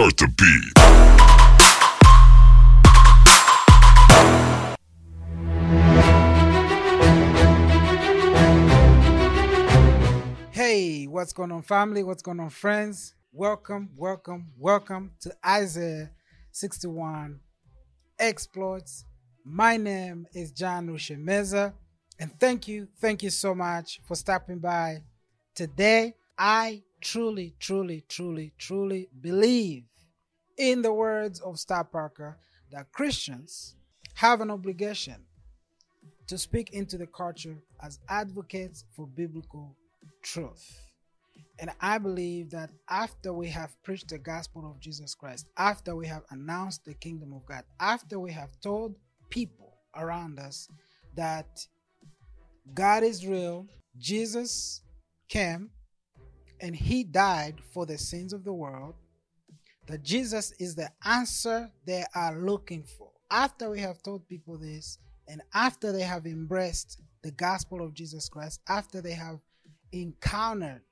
Start the beat. Hey, what's going on, family? What's going on, friends? Welcome to Isaiah 61 Exploits. My name is John Rushemeza, and thank you so much for stopping by today. I truly believe, in the words of Star Parker, that Christians have an obligation to speak into the culture as advocates for biblical truth. And I believe that after we have preached the gospel of Jesus Christ, after we have announced the kingdom of God, after we have told people around us that God is real, Jesus came, and he died for the sins of the world, that Jesus is the answer they are looking for. After we have told people this, and after they have embraced the gospel of Jesus Christ, after they have encountered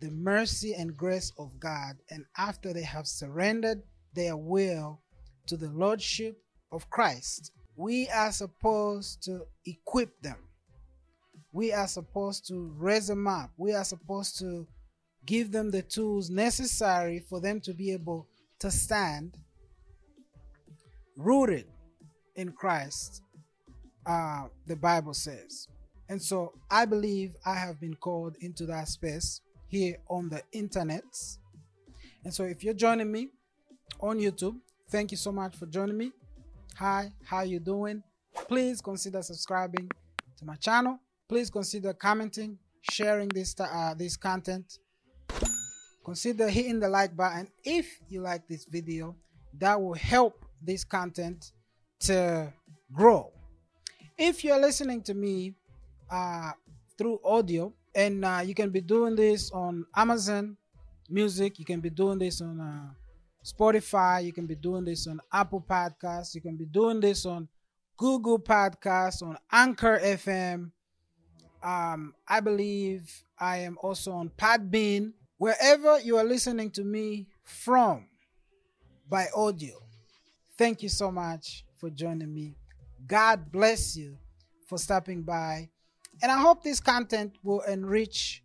the mercy and grace of God, and after they have surrendered their will to the lordship of Christ, we are supposed to equip them. We are supposed to raise them up. We are supposed to give them the tools necessary for them to be able to stand rooted in Christ, the Bible says. And so I believe I have been called into that space here on the internet. And so if you're joining me on YouTube, thank you so much for joining me. Hi, how you doing? Please consider subscribing to my channel. Please consider commenting, sharing this content. Consider hitting the like button if you like this video. That will help this content to grow. If you're listening to me through audio, and you can be doing this on Amazon Music, you can be doing this on Spotify, you can be doing this on Apple Podcasts, you can be doing this on Google Podcasts, on Anchor FM. I believe I am also on Podbean. Wherever you are listening to me from by audio, thank you so much for joining me. God bless you for stopping by. And I hope this content will enrich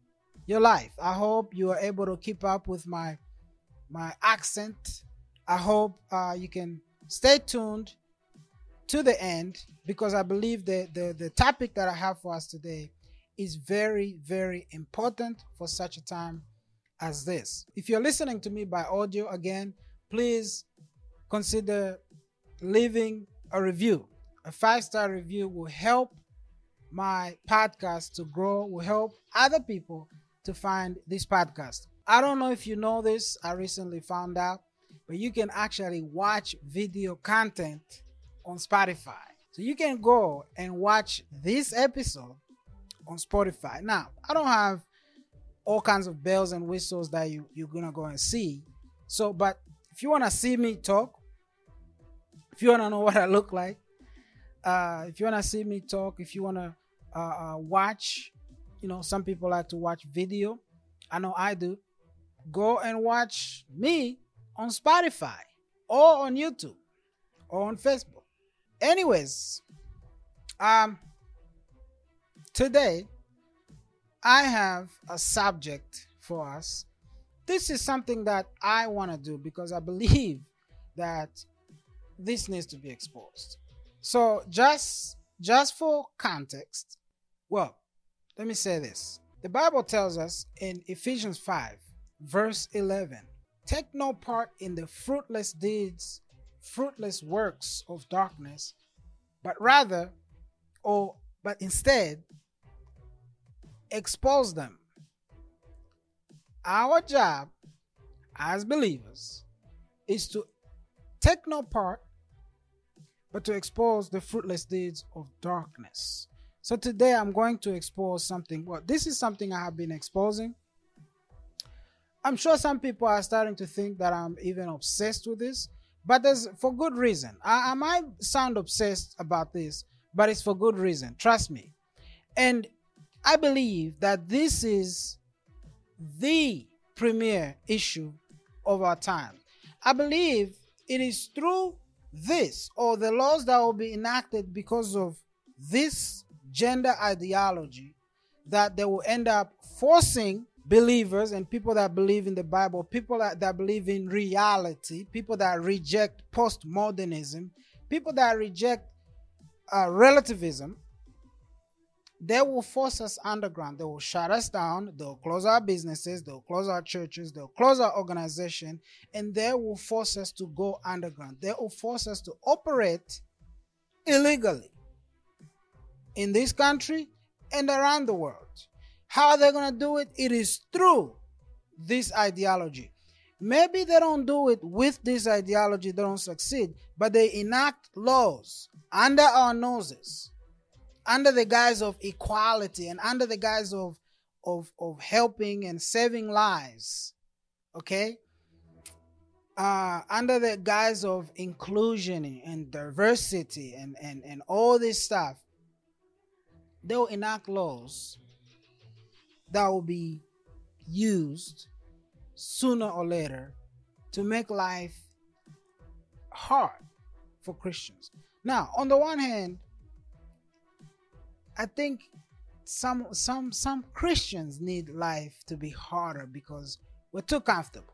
your life. I hope you are able to keep up with my accent. I hope you can stay tuned to the end, because I believe the topic that I have for us today is very, very important for such a time as this. If you're listening to me by audio, again, please consider leaving a review. A 5-star review will help my podcast to grow, will help other people to find this podcast. I don't know if you know this, I recently found out, but you can actually watch video content on Spotify. So you can go and watch this episode on Spotify. Now, I don't have all kinds of bells and whistles that you're gonna go and see. So, but if you wanna see me talk, if you wanna know what I look like, if you wanna see me talk, if you wanna watch, you know, some people like to watch video. I know I do. Go and watch me on Spotify or on YouTube or on Facebook. Anyways, today I have a subject for us. This is something that I want to do because I believe that this needs to be exposed. So just for context, well, let me say this. The Bible tells us in Ephesians 5, verse 11, take no part in the fruitless deeds, fruitless works of darkness, but instead, expose them. Our job as believers is to take no part, but to expose the fruitless deeds of darkness. So today I'm going to expose something. Well, this is something I have been exposing. I'm sure some people are starting to think that I'm even obsessed with this, but that's for good reason. I might sound obsessed about this, but it's for good reason. Trust me. And I believe that this is the premier issue of our time. I believe it is through this, or the laws that will be enacted because of this gender ideology, that they will end up forcing believers and people that believe in the Bible, people that believe in reality, people that reject postmodernism, people that reject relativism. They will force us underground. They will shut us down. They'll close our businesses. They'll close our churches. They'll close our organization. And they will force us to go underground. They will force us to operate illegally in this country and around the world. How are they going to do it? It is through this ideology. Maybe they don't do it with this ideology. They don't succeed. But they enact laws under our noses, under the guise of equality and under the guise of helping and saving lives, okay? Under the guise of inclusion and diversity and all this stuff, they'll enact laws that will be used sooner or later to make life hard for Christians. Now, on the one hand, I think some Christians need life to be harder because we're too comfortable,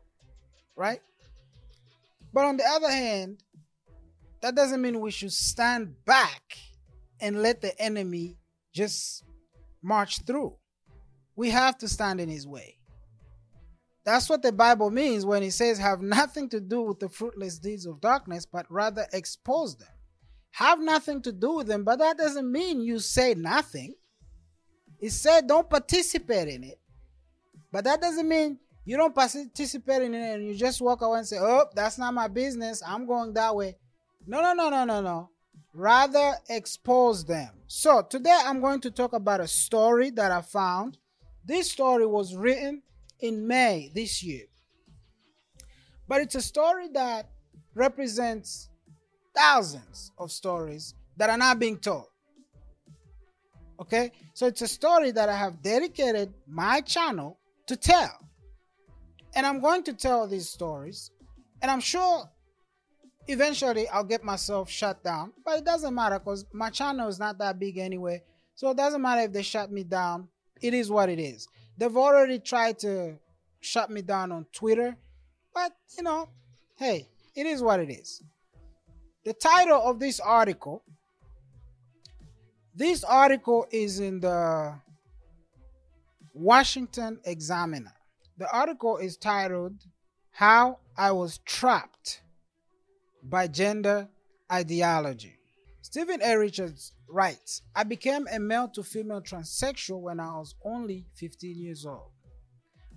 right? But on the other hand, that doesn't mean we should stand back and let the enemy just march through. We have to stand in his way. That's what the Bible means when it says, have nothing to do with the fruitless deeds of darkness, but rather expose them. Have nothing to do with them, but that doesn't mean you say nothing. It said don't participate in it, but that doesn't mean you don't participate in it and you just walk away and say, oh, that's not my business, I'm going that way. No. Rather expose them. So today I'm going to talk about a story that I found. This story was written in May this year, but it's a story that represents thousands of stories that are not being told. Okay? So it's a story that I have dedicated my channel to tell. And I'm going to tell these stories. And I'm sure eventually I'll get myself shut down. But it doesn't matter because my channel is not that big anyway. So it doesn't matter if they shut me down. It is what it is. They've already tried to shut me down on Twitter. But, you know, hey, it is what it is. The title of this article is in the Washington Examiner. The article is titled, How I Was Trapped by Gender Ideology. Stephen A. Richards writes, I became a male-to-female transsexual when I was only 15 years old.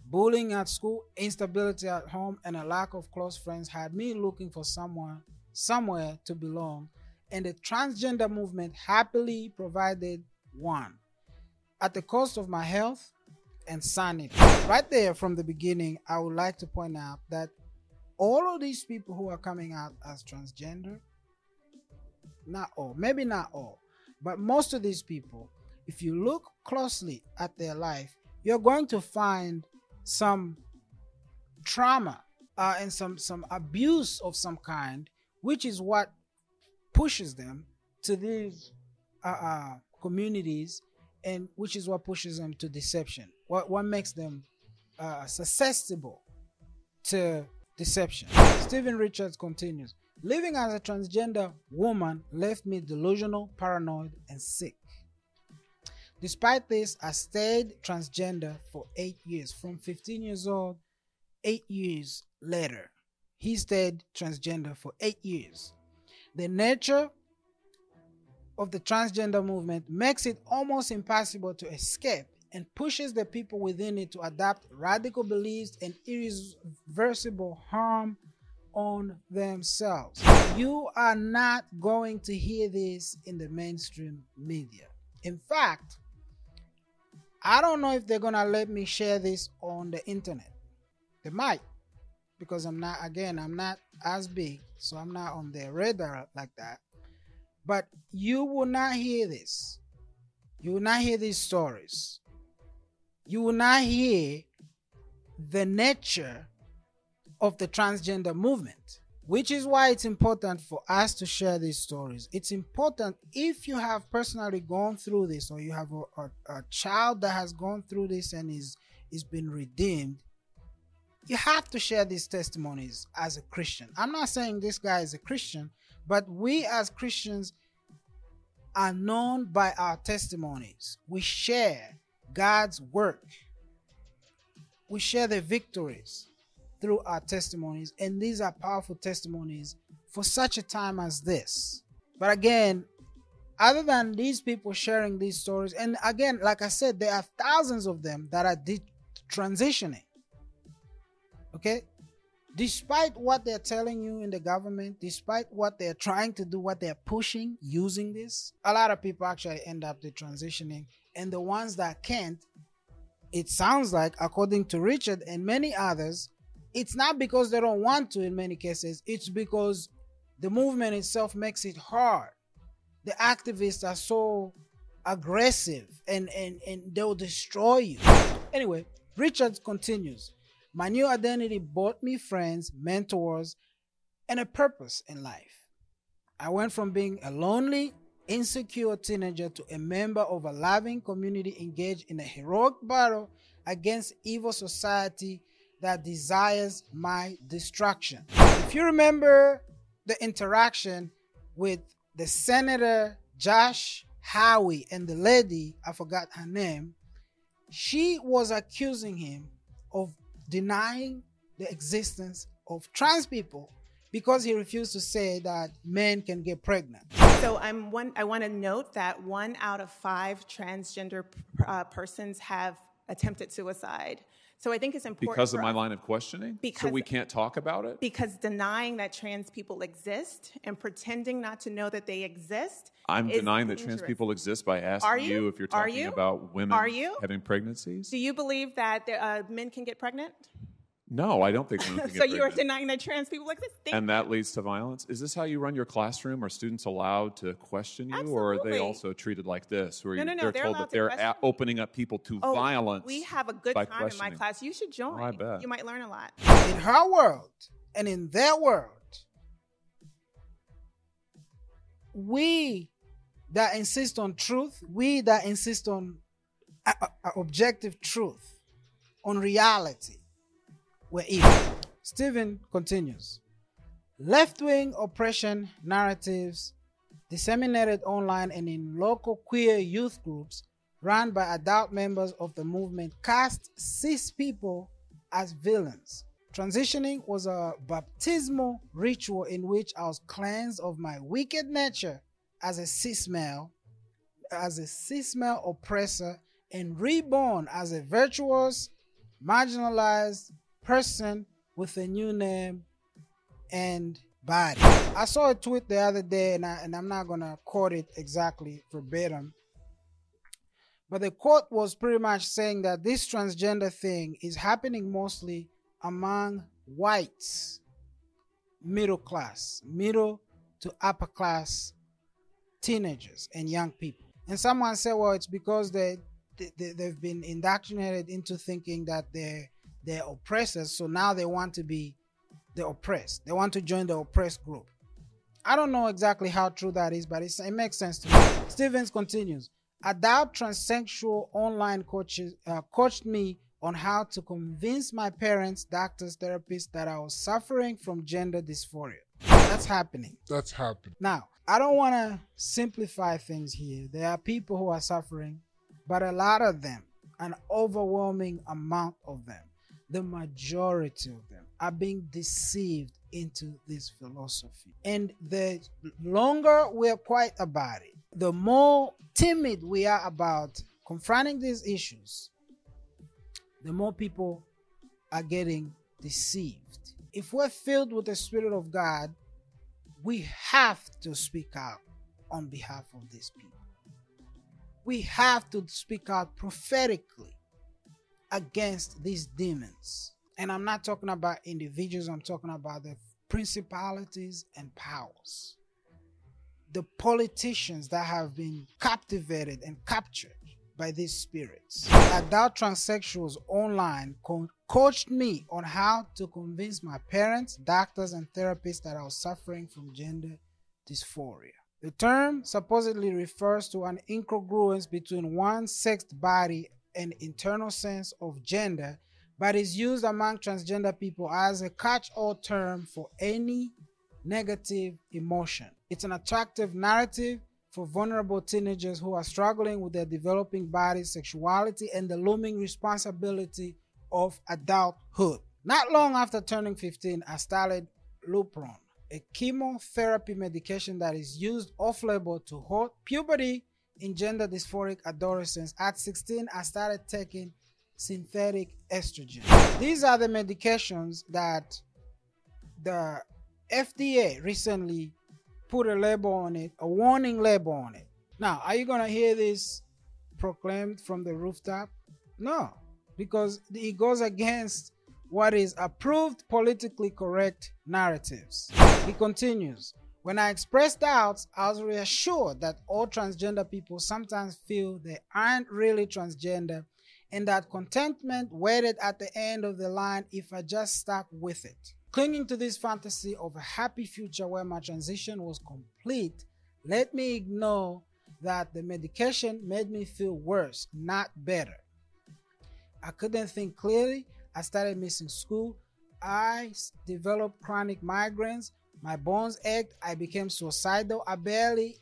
Bullying at school, instability at home, and a lack of close friends had me looking for somewhere to belong, and the transgender movement happily provided one at the cost of my health and sanity. Right there from the beginning, I would like to point out that all of these people who are coming out as transgender, not all, maybe not all, but most of these people, if you look closely at their life, you're going to find some trauma and some abuse of some kind, which is what pushes them to these communities, and which is what pushes them to deception. What makes them susceptible to deception. Stephen Richards continues, living as a transgender woman left me delusional, paranoid, and sick. Despite this, I stayed transgender for 8 years. From 15 years old, 8 years later. He stayed transgender for 8 years. The nature of the transgender movement makes it almost impossible to escape and pushes the people within it to adopt radical beliefs and irreversible harm on themselves. You are not going to hear this in the mainstream media. In fact, I don't know if they're going to let me share this on the internet. They might. Because I'm not as big, so I'm not on their radar like that. But you will not hear this. You will not hear these stories. You will not hear the nature of the transgender movement, which is why it's important for us to share these stories. It's important if you have personally gone through this, or you have a child that has gone through this and is been redeemed, you have to share these testimonies as a Christian. I'm not saying this guy is a Christian, but we as Christians are known by our testimonies. We share God's work. We share the victories through our testimonies, and these are powerful testimonies for such a time as this. But again, other than these people sharing these stories, and again, like I said, there are thousands of them that are transitioning. Okay? Despite what they're telling you in the government, despite what they're trying to do, what they're pushing using this, a lot of people actually end up transitioning. And the ones that can't, it sounds like, according to Richard and many others, it's not because they don't want to in many cases. It's because the movement itself makes it hard. The activists are so aggressive and they'll destroy you. Anyway, Richards continues. My new identity bought me friends, mentors, and a purpose in life. I went from being a lonely, insecure teenager to a member of a loving community engaged in a heroic battle against evil society that desires my destruction. If you remember the interaction with the Senator Josh Hawley and the lady, I forgot her name, she was accusing him of denying the existence of trans people because he refused to say that men can get pregnant. So I want to note that 1 out of 5 transgender persons have attempted suicide. So I think it's important because of my line of questioning. So we can't talk about it. Because denying that trans people exist and pretending not to know that they exist. I'm denying that trans people exist by asking you if you're talking about women having pregnancies. Do you believe that men can get pregnant? No, I don't think women can get pregnant. So you are denying that trans people exist. And that leads to violence. Is this how you run your classroom? Are students allowed to question you? Absolutely. Or are they also treated like this? Where they're told that they're opening up people to violence. We have a good time in my class. You should join. Oh, I bet. You might learn a lot. In her world and in their world, we that insist on truth, we that insist on objective truth, on reality, we're evil. Stephen continues. Left-wing oppression narratives disseminated online and in local queer youth groups run by adult members of the movement cast cis people as villains. Transitioning was a baptismal ritual in which I was cleansed of my wicked nature as a cis male oppressor and reborn as a virtuous, marginalized person with a new name and body. I saw a tweet the other day, and I'm not going to quote it exactly verbatim, but the quote was pretty much saying that this transgender thing is happening mostly among whites, middle class, middle to upper class teenagers and young people. And someone said, well, it's because they've been indoctrinated into thinking that they're oppressors, so now they want to be the oppressed. They want to join the oppressed group. I don't know exactly how true that is, but it makes sense to me. Stevens continues. Adult transsexual online coaches coached me on how to convince my parents, doctors, therapists that I was suffering from gender dysphoria. That's happening. That's happening. Now, I don't want to simplify things here. There are people who are suffering, but a lot of them, an overwhelming amount of them, the majority of them are being deceived into this philosophy. And the longer we're quiet about it, the more timid we are about confronting these issues, the more people are getting deceived. If we're filled with the Spirit of God, we have to speak out on behalf of these people. We have to speak out prophetically against these demons. And I'm not talking about individuals, I'm talking about the principalities and powers. The politicians that have been captivated and captured by these spirits. Adult transsexuals online coached me on how to convince my parents, doctors, and therapists that I was suffering from gender dysphoria. The term supposedly refers to an incongruence between one's sexed body and internal sense of gender, but is used among transgender people as a catch-all term for any negative emotion. It's an attractive narrative for vulnerable teenagers who are struggling with their developing bodies, sexuality, and the looming responsibility of adulthood. Not long after turning 15, I started Lupron, a chemotherapy medication that is used off-label to halt puberty in gender dysphoric adolescents. At 16, I started taking synthetic estrogen. These are the medications that the FDA recently put a label on it, a warning label on it. Now, are you going to hear this proclaimed from the rooftop? No, because it goes against what is approved politically correct narratives. He continues, when I expressed doubts, I was reassured that all transgender people sometimes feel they aren't really transgender and that contentment waited at the end of the line if I just stuck with it. Clinging to this fantasy of a happy future where my transition was complete let me ignore that the medication made me feel worse, not better. I couldn't think clearly. I started missing school. I developed chronic migraines. My bones ached. I became suicidal. I barely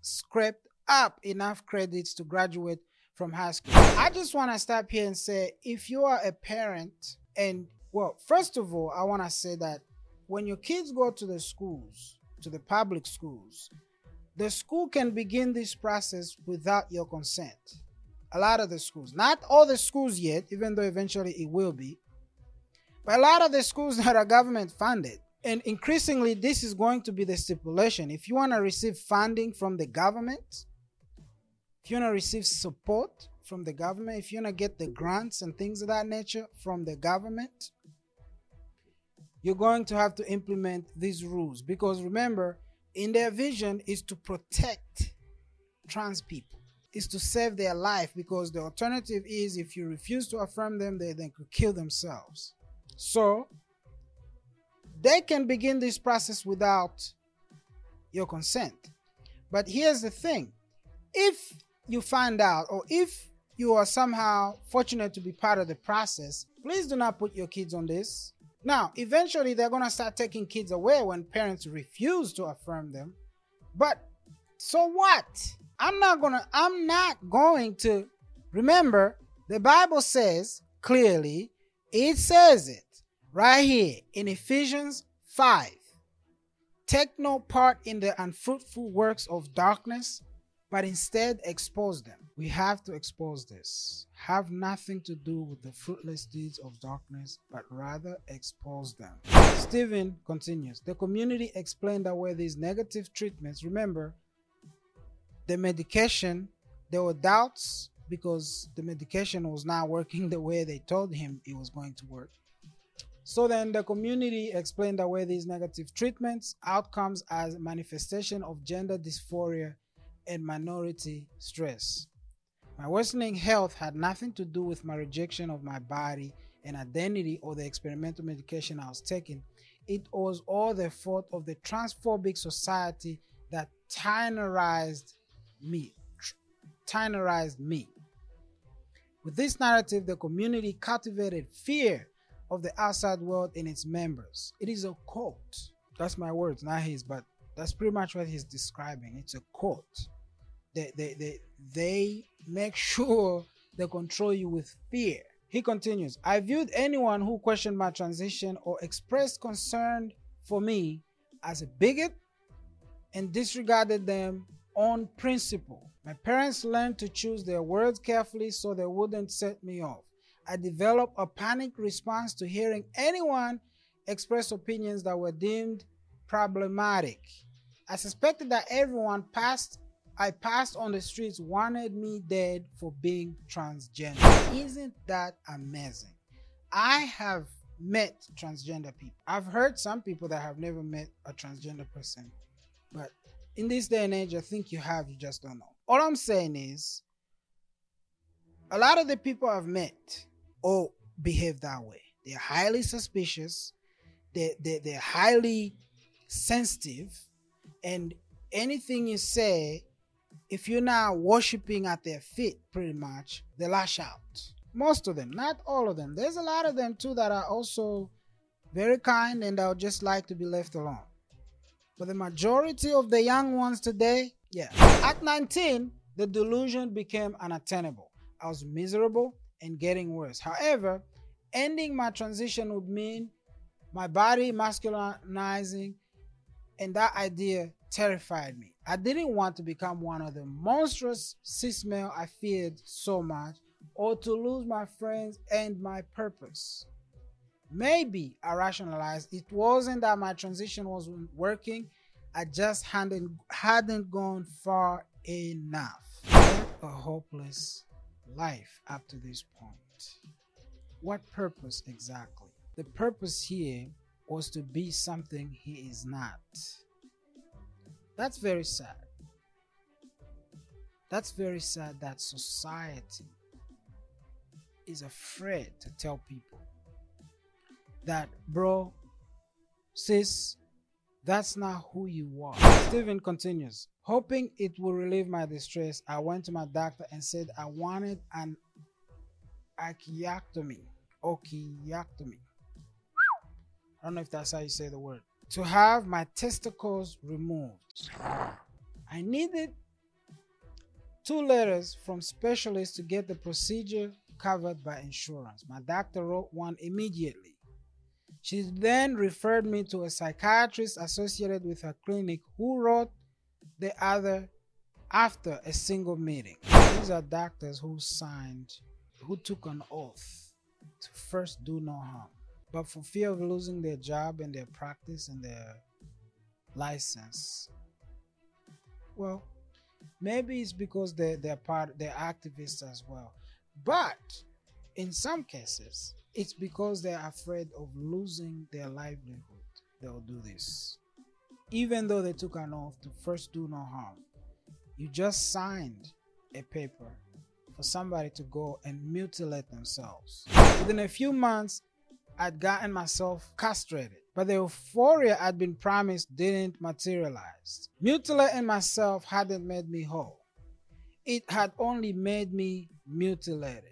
scraped up enough credits to graduate from high school. I just want to stop here and say, if you are a parent and well, first of all, I want to say that when your kids go to the schools, to the public schools, the school can begin this process without your consent. A lot of the schools, not all the schools yet, even though eventually it will be, but a lot of the schools that are government funded, and increasingly this is going to be the stipulation. If you want to receive funding from the government, if you want to receive support from the government, if you want to get the grants and things of that nature from the government, you're going to have to implement these rules, because remember, in their vision is to protect trans people, is to save their life, because the alternative is if you refuse to affirm them, they then could kill themselves. So they can begin this process without your consent. But here's the thing. If you find out, or if you are somehow fortunate to be part of the process, please do not put your kids on this. Now, eventually, they're going to start taking kids away when parents refuse to affirm them. But so what? I'm not going to. Remember, the Bible says clearly, it says it right here in Ephesians 5. Take no part in the unfruitful works of darkness, but instead expose them. We have to expose this. Have nothing to do with the fruitless deeds of darkness, but rather expose them. Stephen continues, the community explained away these negative treatments. Remember, the medication, there were doubts because the medication was not working the way they told him it was going to work. So then the community explained away these negative treatments, outcomes as manifestation of gender dysphoria and minority stress. My worsening health had nothing to do with my rejection of my body and identity or the experimental medication I was taking. It was all the fault of the transphobic society that tyrannized me. With this narrative, the community cultivated fear of the outside world in its members. It is a cult. That's my words, not his, but that's pretty much what he's describing. It's a cult. They make sure they control you with fear. He continues, I viewed anyone who questioned my transition or expressed concern for me as a bigot and disregarded them on principle. My parents learned to choose their words carefully so they wouldn't set me off. I developed a panic response to hearing anyone express opinions that were deemed problematic. I suspected that everyone I passed on the streets wanted me dead for being transgender. Isn't that amazing? I have met transgender people. I've heard some people that have never met a transgender person. But in this day and age, I think you have, you just don't know. All I'm saying is A lot of the people I've met all behave that way. They're highly suspicious. They're highly sensitive. And anything you say, if you're not worshiping at their feet, pretty much, they lash out. Most of them, not all of them. There's a lot of them too that are also very kind and that would just like to be left alone. But the majority of the young ones today, yeah. At 19, the delusion became unattainable. I was miserable and getting worse. However, ending my transition would mean my body masculinizing, and that idea terrified me. I didn't want to become one of the monstrous cis male I feared so much, or to lose my friends and my purpose. Maybe I rationalized it wasn't that my transition wasn't working, I just hadn't gone far enough. A hopeless life up to this point. What purpose exactly? The purpose here was to be something he is not. That's very sad. That's very sad that society is afraid to tell people that, bro, sis, that's not who you are. Stephen continues, hoping it will relieve my distress, I went to my doctor and said I wanted an osteotomy. I don't know if that's how you say the word. To have my testicles removed. I needed 2 letters from specialists to get the procedure covered by insurance. My doctor wrote one immediately. She then referred me to a psychiatrist associated with her clinic who wrote the other after a single meeting. These are doctors who took an oath to first do no harm. But for fear of losing their job and their practice and their license, well, maybe it's because they're activists as well. But in some cases, it's because they're afraid of losing their livelihood. They'll do this. Even though they took an oath to first do no harm, you just signed a paper for somebody to go and mutilate themselves. Within a few months, I'd gotten myself castrated, but the euphoria I'd been promised didn't materialize. Mutilating myself hadn't made me whole. It had only made me mutilated.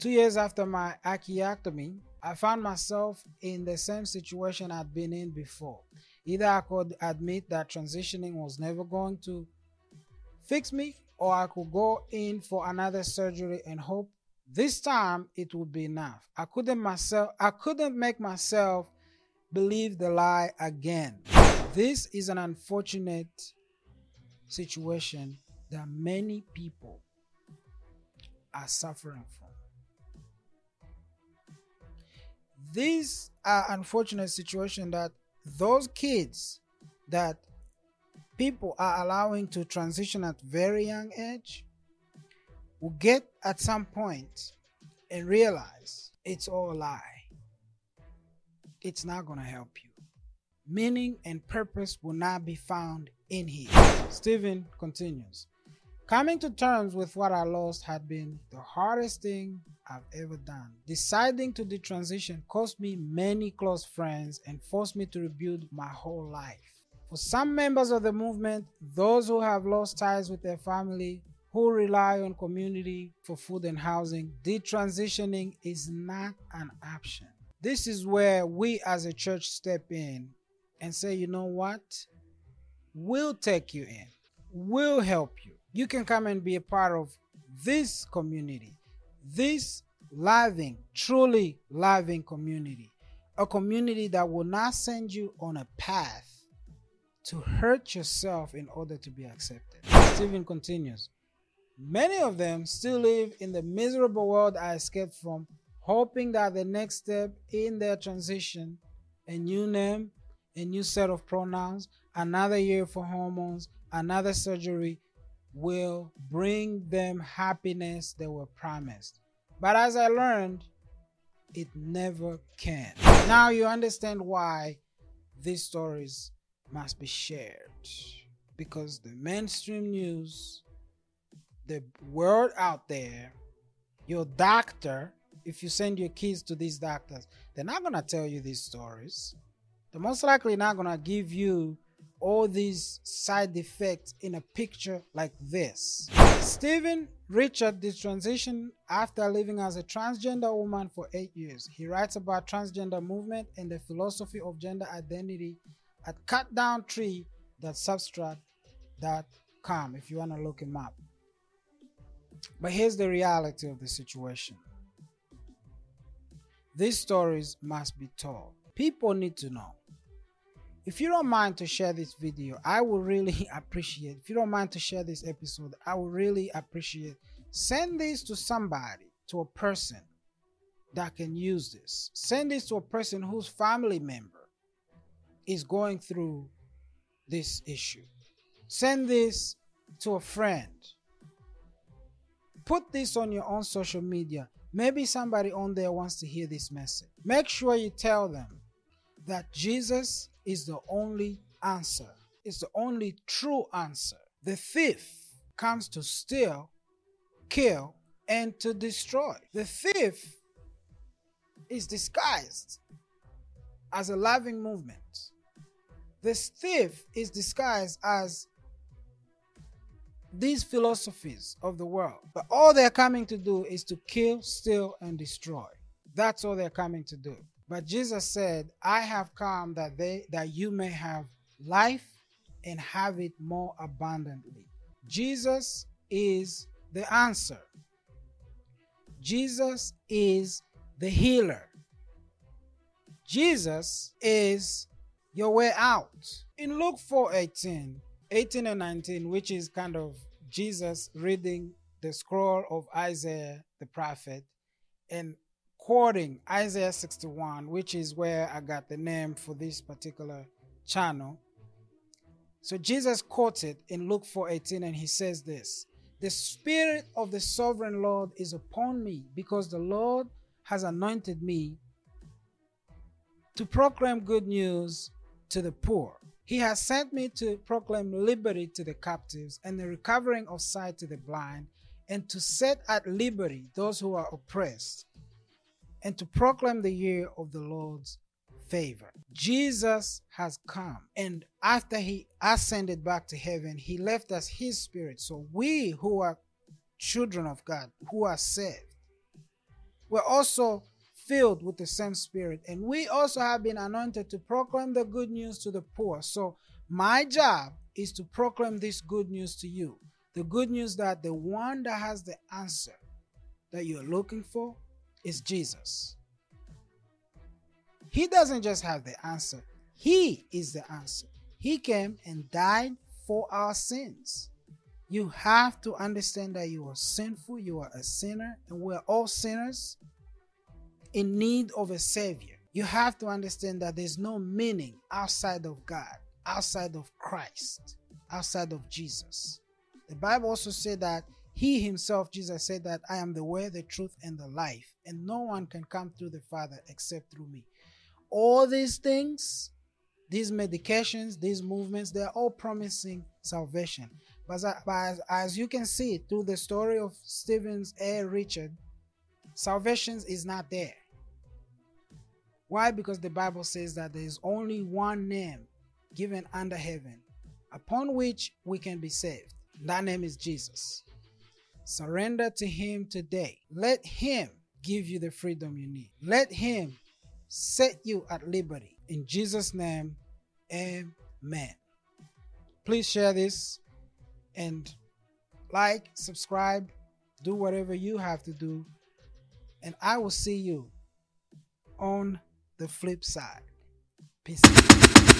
2 years after my osteotomy, I found myself in the same situation I'd been in before. Either I could admit that transitioning was never going to fix me, or I could go in for another surgery and hope this time it would be enough. I couldn't make myself believe the lie again. This is an unfortunate situation that many people are suffering from. These are unfortunate situations that those kids that people are allowing to transition at very young age will get at some point and realize it's all a lie. It's not going to help you. Meaning and purpose will not be found in here. Stephen continues, coming to terms with what I lost had been the hardest thing I've ever done. Deciding to detransition cost me many close friends and forced me to rebuild my whole life. For some members of the movement, those who have lost ties with their family, who rely on community for food and housing, detransitioning is not an option. This is where we as a church step in and say, you know what? We'll take you in. We'll help you. You can come and be a part of this community. This loving, truly loving community, a community that will not send you on a path to hurt yourself in order to be accepted. Stephen continues, many of them still live in the miserable world I escaped from, hoping that the next step in their transition, a new name, a new set of pronouns, another year for hormones, another surgery, will bring them happiness they were promised. But as I learned, it never can. Now you understand why these stories must be shared. Because the mainstream news the word out there. Your doctor, if you send your kids to these doctors, they're not going to tell you these stories. They're most likely not going to give you all these side effects in a picture like this. Stephen Richards did transition after living as a transgender woman for 8 years. He writes about transgender movement and the philosophy of gender identity at cutdowntree.substrat.com if you want to look him up. But here's the reality of the situation. These stories must be told. People need to know. If you don't mind to share this video, I will really appreciate. If you don't mind to share this episode, I will really appreciate. Send this to somebody, to a person that can use this. Send this to a person whose family member is going through this issue. Send this to a friend. Put this on your own social media. Maybe somebody on there wants to hear this message. Make sure you tell them that Jesus is the only answer. It's the only true answer. The thief comes to steal, kill, and to destroy. The thief is disguised as a loving movement. This thief is disguised as these philosophies of the world. But all they're coming to do is to kill, steal, and destroy. That's all they're coming to do. But Jesus said, I have come that you may have life and have it more abundantly. Jesus is the answer. Jesus is the healer. Jesus is your way out. In Luke 4:18, 18 and 19, which is kind of Jesus reading the scroll of Isaiah the prophet, and quoting Isaiah 61, which is where I got the name for this particular channel. So Jesus quoted in Luke 4:18, and he says this: the Spirit of the Sovereign Lord is upon me, because the Lord has anointed me to proclaim good news to the poor. He has sent me to proclaim liberty to the captives and the recovering of sight to the blind, and to set at liberty those who are oppressed, and to proclaim the year of the Lord's favor. Jesus has come, and after he ascended back to heaven, he left us his Spirit. So we who are children of God, who are saved, we're also filled with the same Spirit, and we also have been anointed to proclaim the good news to the poor. So my job is to proclaim this good news to you, the good news that the one that has the answer that you're looking for is Jesus. He doesn't just have the answer. He is the answer. He came and died for our sins. You have to understand that you are sinful, you are a sinner, and we're all sinners in need of a Savior. You have to understand that there's no meaning outside of God, outside of Christ, outside of Jesus. The Bible also said that He himself, Jesus, said that I am the way, the truth, and the life, and no one can come through the Father except through me. All these things, these medications, these movements, they're all promising salvation. But as you can see through the story of Stephen A. Richards, salvation is not there. Why? Because the Bible says that there is only one name given under heaven upon which we can be saved. That name is Jesus. Surrender to him today. Let him give you the freedom you need. Let him set you at liberty. In Jesus' name, amen. Please share this and like, subscribe, do whatever you have to do. And I will see you on the flip side. Peace.